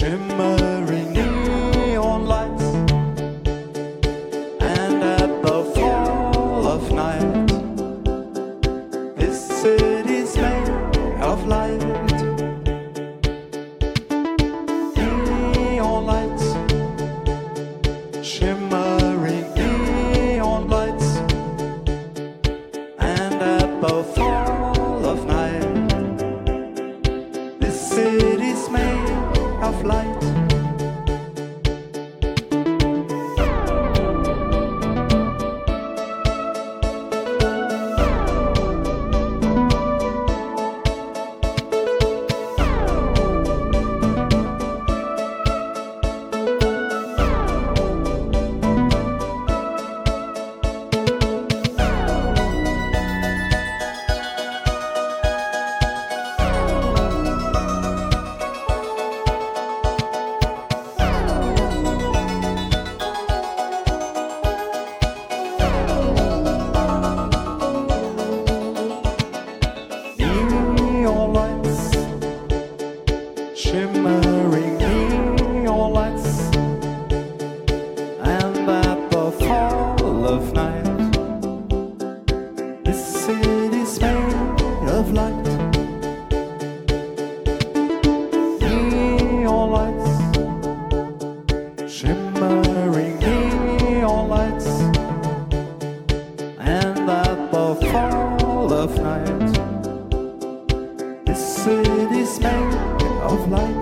shimmering neon lights, and at the fall of night, this city's made of light. Neon lights, shimmering neon lights, and at the fall of night, this city's made of light. Shimmering neon lights, and at the fall of night, this city's made of light. Neon lights, shimmering neon lights, and at the fall of night, this city's made of light.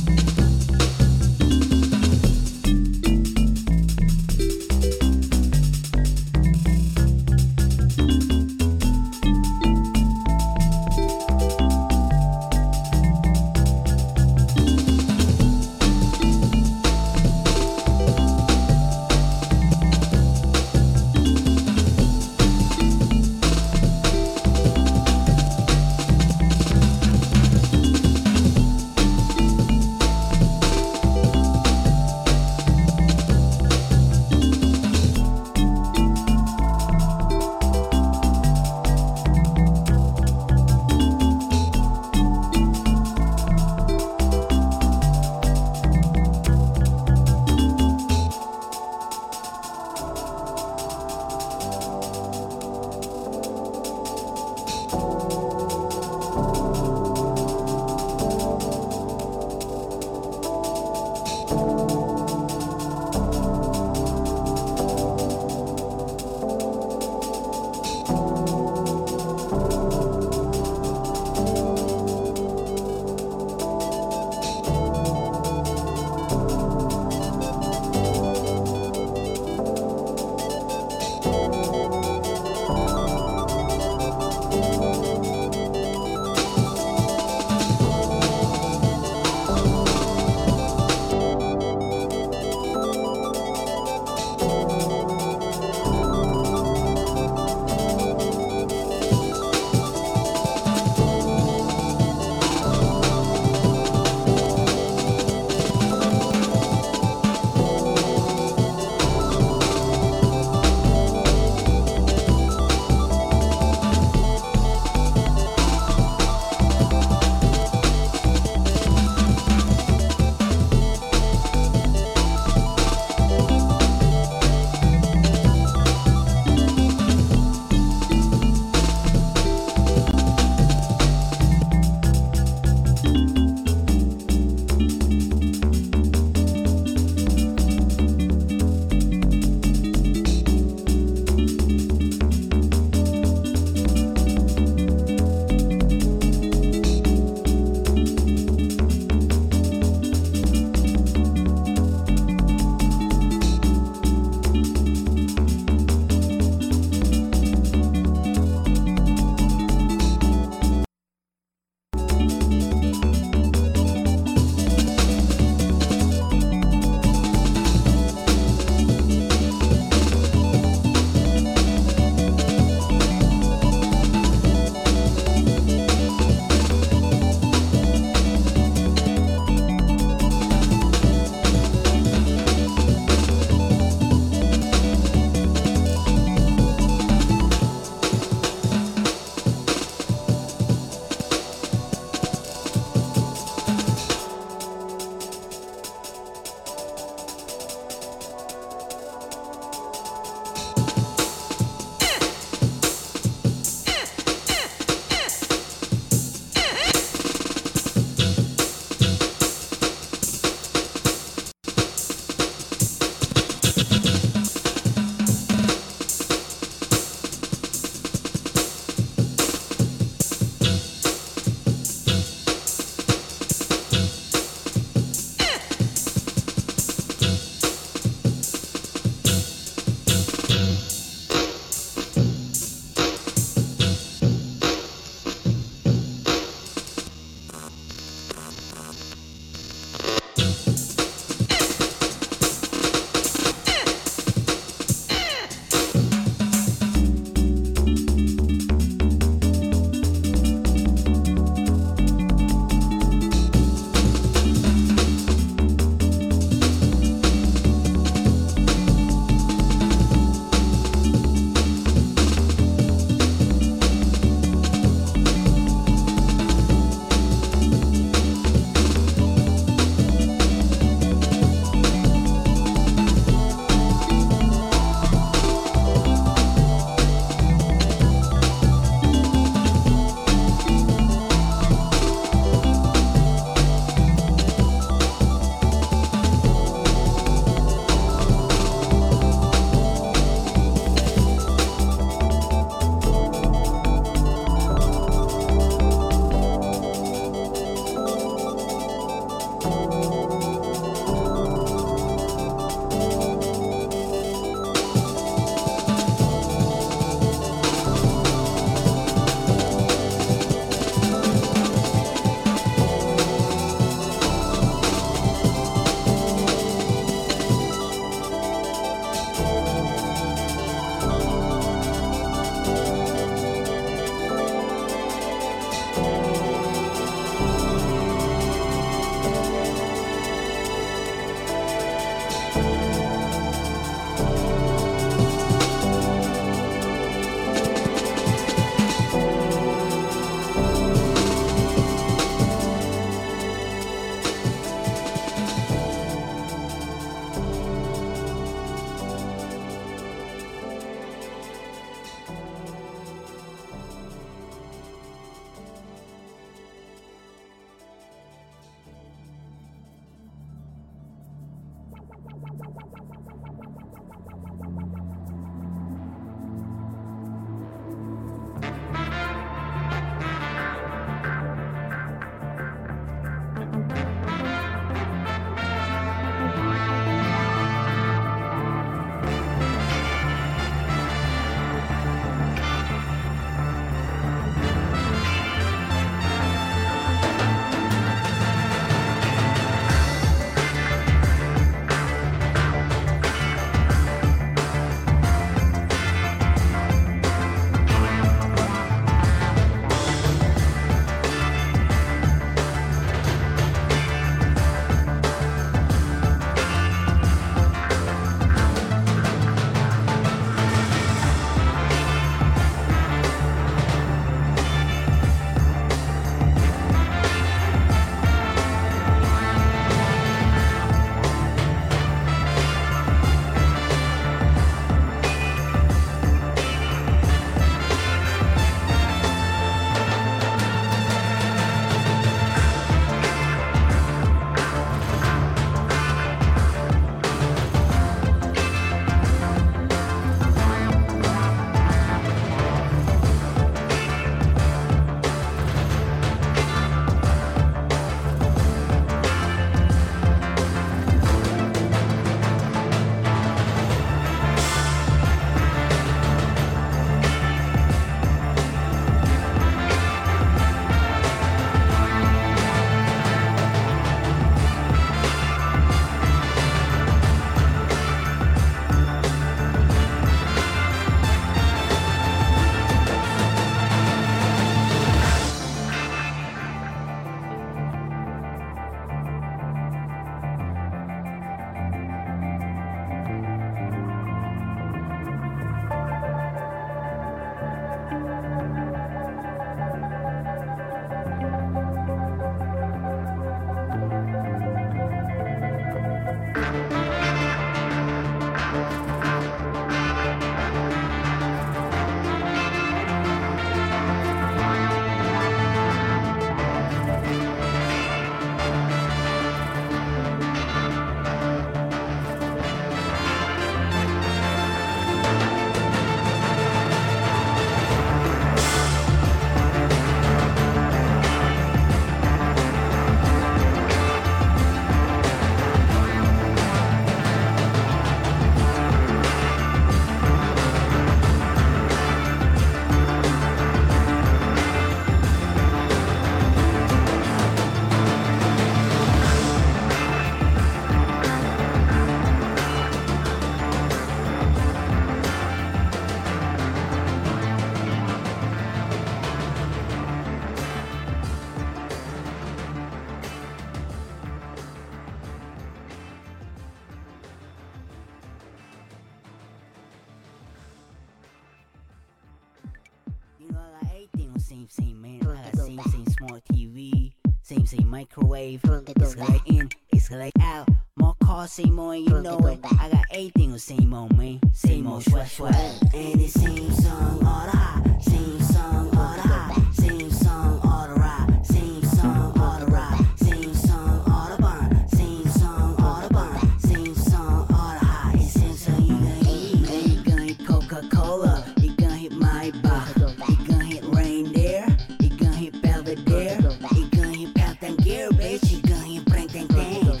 same man, same smart TV, same microwave. It's like in, it's like out. More cars, same old, you know it. I got everything the same old man, same old swag swag. And it's same song all the high, same song all the high, same song all the ride, same song all the ride, same song all the bond, same song all the bond, same song all the high. It's same song you gon' hit, you gon' hit Coca-Cola, you gon' hit my bar, you gon' hit reindeer, you gon' hit Belvedere, you gon' hit Pat and Gear, bitch, you gon' hit Brink Dang Dang.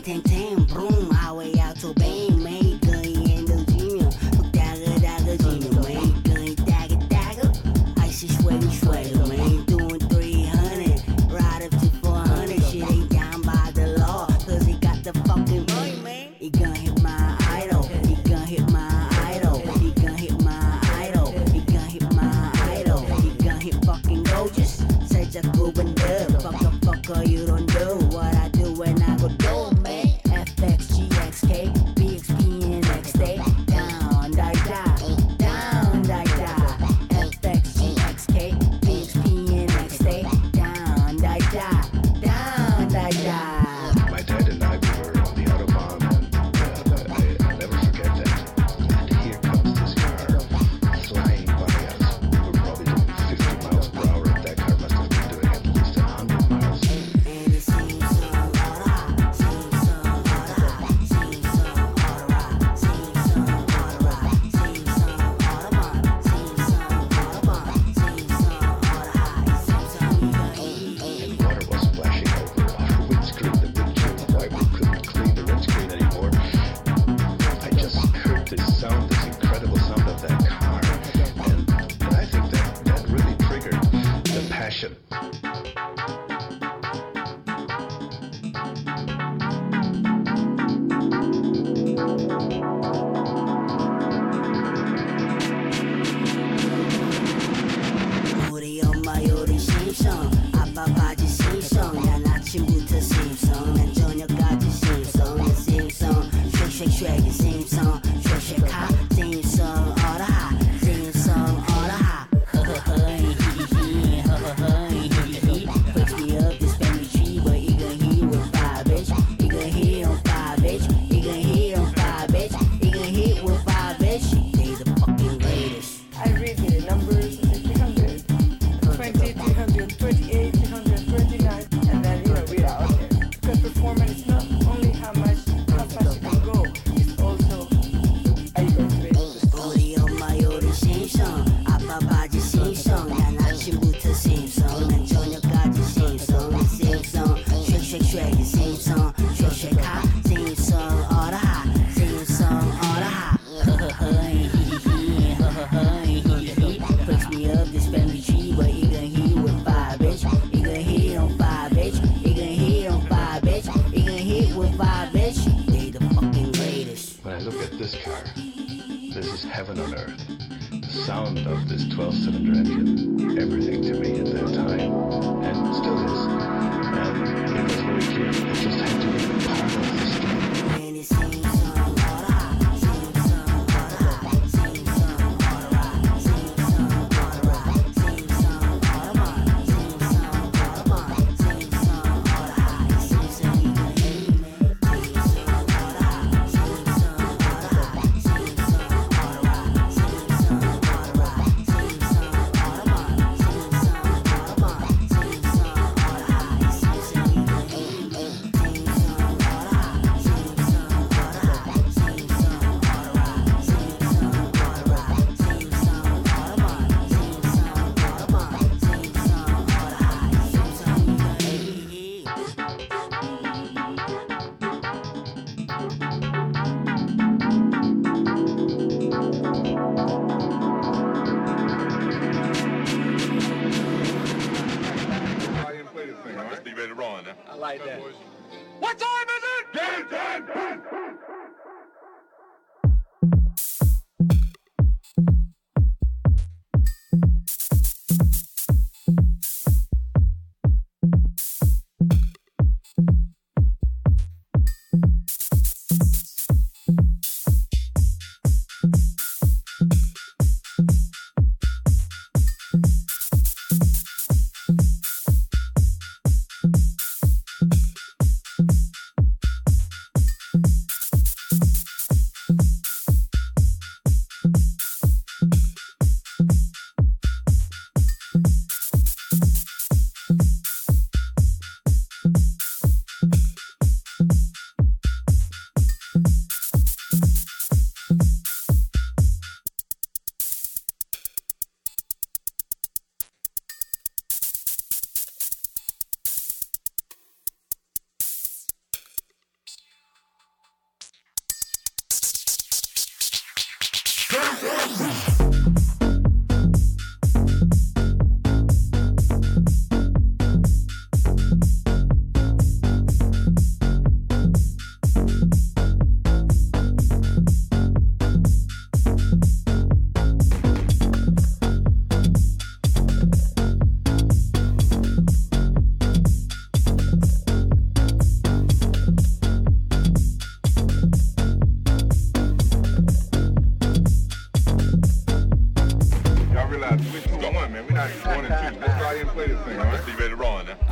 Tang tang broom highway out to Bang May Gunny and the Junior Dagger Dagger Junior May Gunny Dagger Dagger Icy Sweaty Sweaty Man doing 300 right up to 400 shit ain't down by the law cause he got the fucking money man he gonna hit my idol he gonna hit my idol he gonna hit my idol he gonna hit my idol he gonna hit fucking gorgeous such a good one dub fucker fucker you don't do what I do when I go do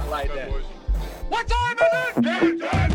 something like that. What time is it?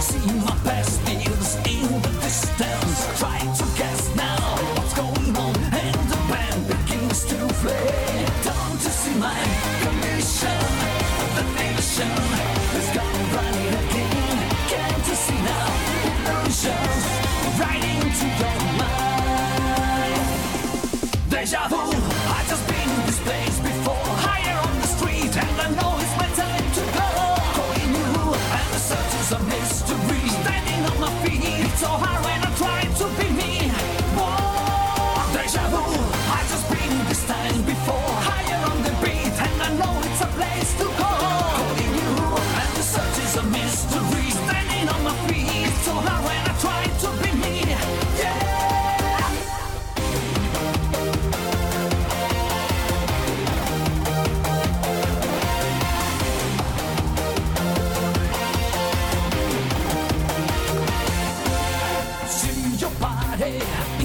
Seeing my past years in the distance, trying to guess now what's going on, and the band begins to play. Don't you see my condition? The nation is gone running again. Can't you see now? Illusions right into your mind. Deja vu. I've just been in this place before. Higher on the street, and I know it's my time to go. Calling you, and the search is a mystery. Standing on my feet, it's so hard when I try to be me. Whoa, deja vu. I've just been this time before. Higher on the beat, and I know it's a place to go. Calling you, and the search is a mystery. Standing on my feet, it's so hard when I try to be me. Yeah.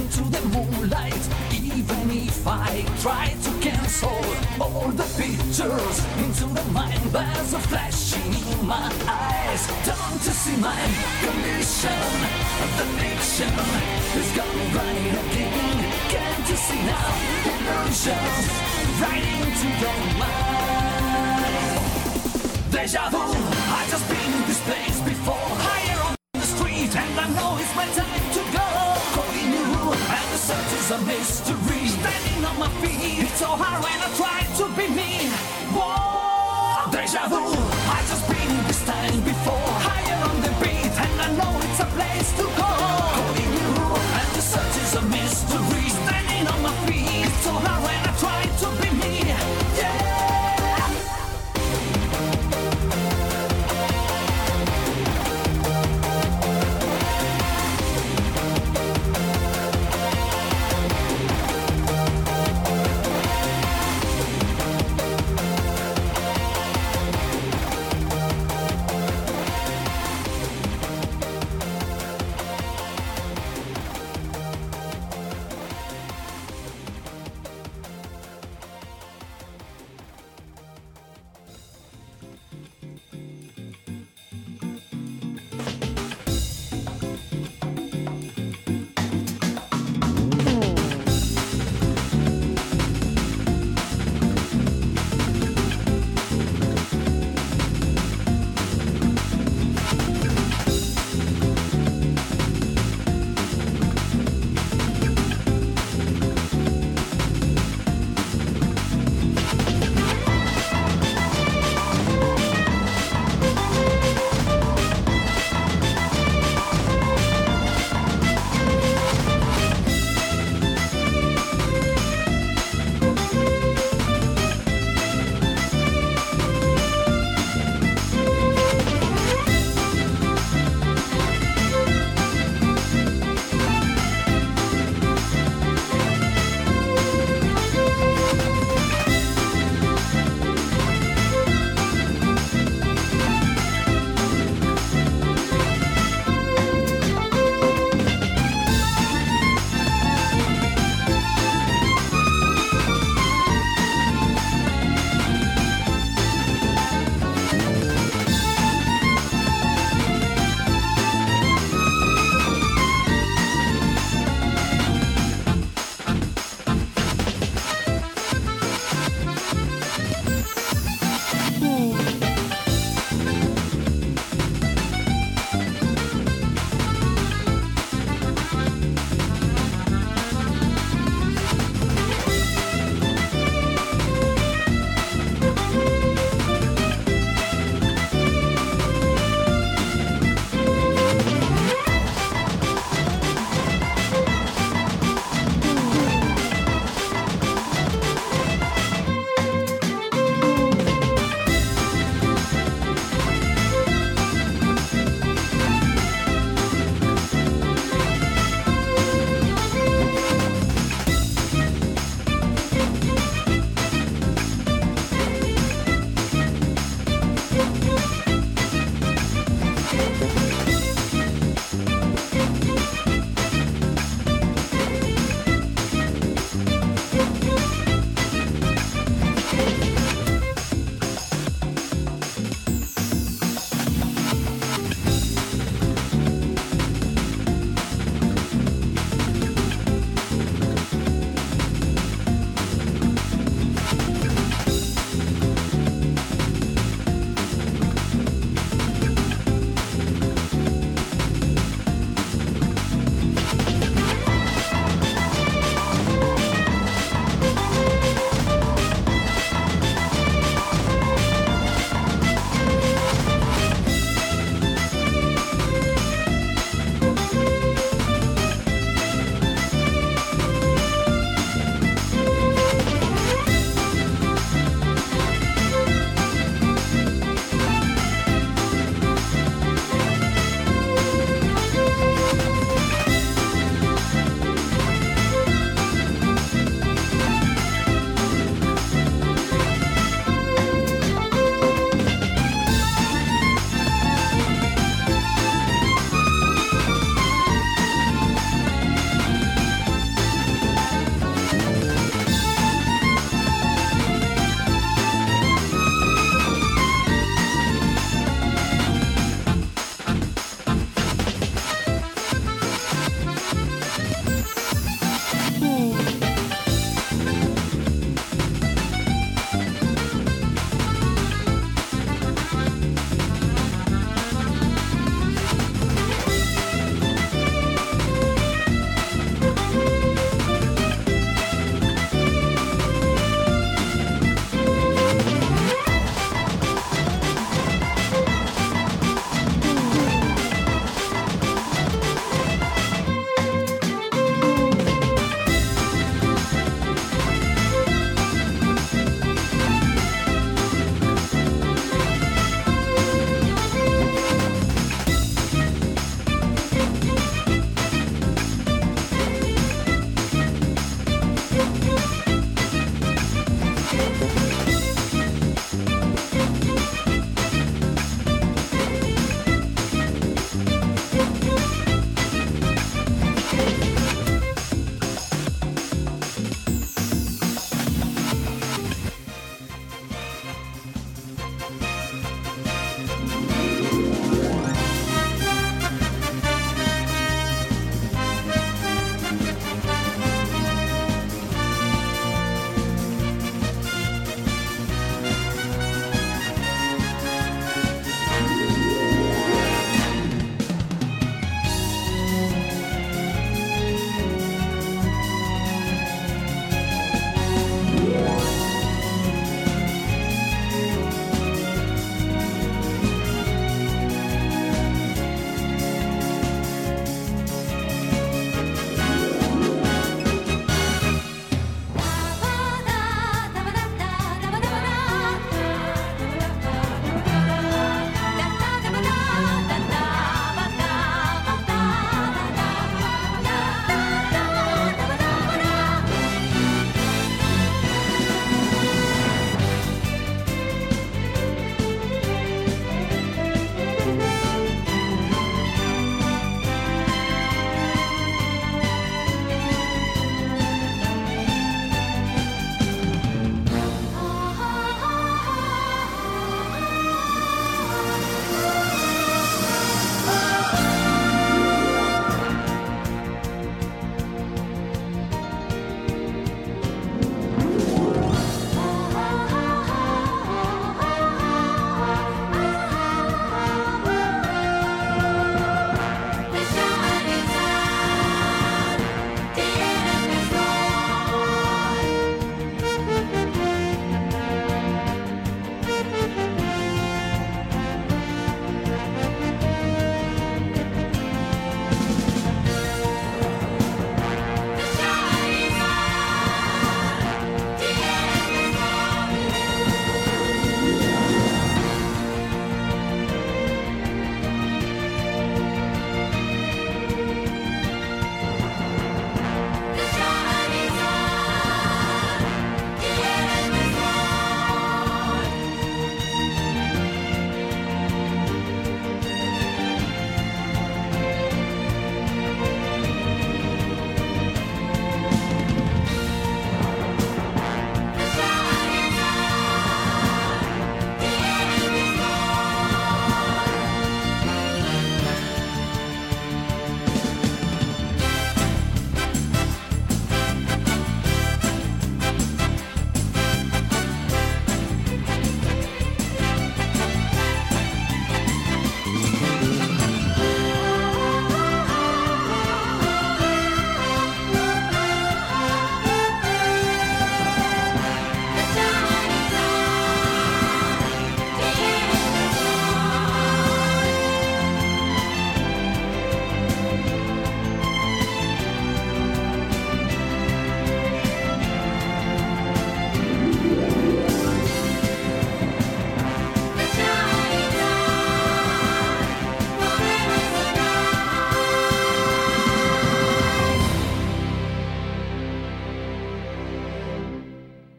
Into the moonlight, even if I try to cancel all the pictures into the mind, there's a flashing in my eyes. Don't you see my condition? The nation is gone running again. Can't you see now? Illusions right into your mind. Deja vu. I've just been in this place before. Higher on the street, and I know it's my time to go. And the search is a mystery. Standing on my feet, it's so hard when I try to be me. Whoa, deja vu. I've just been this time before.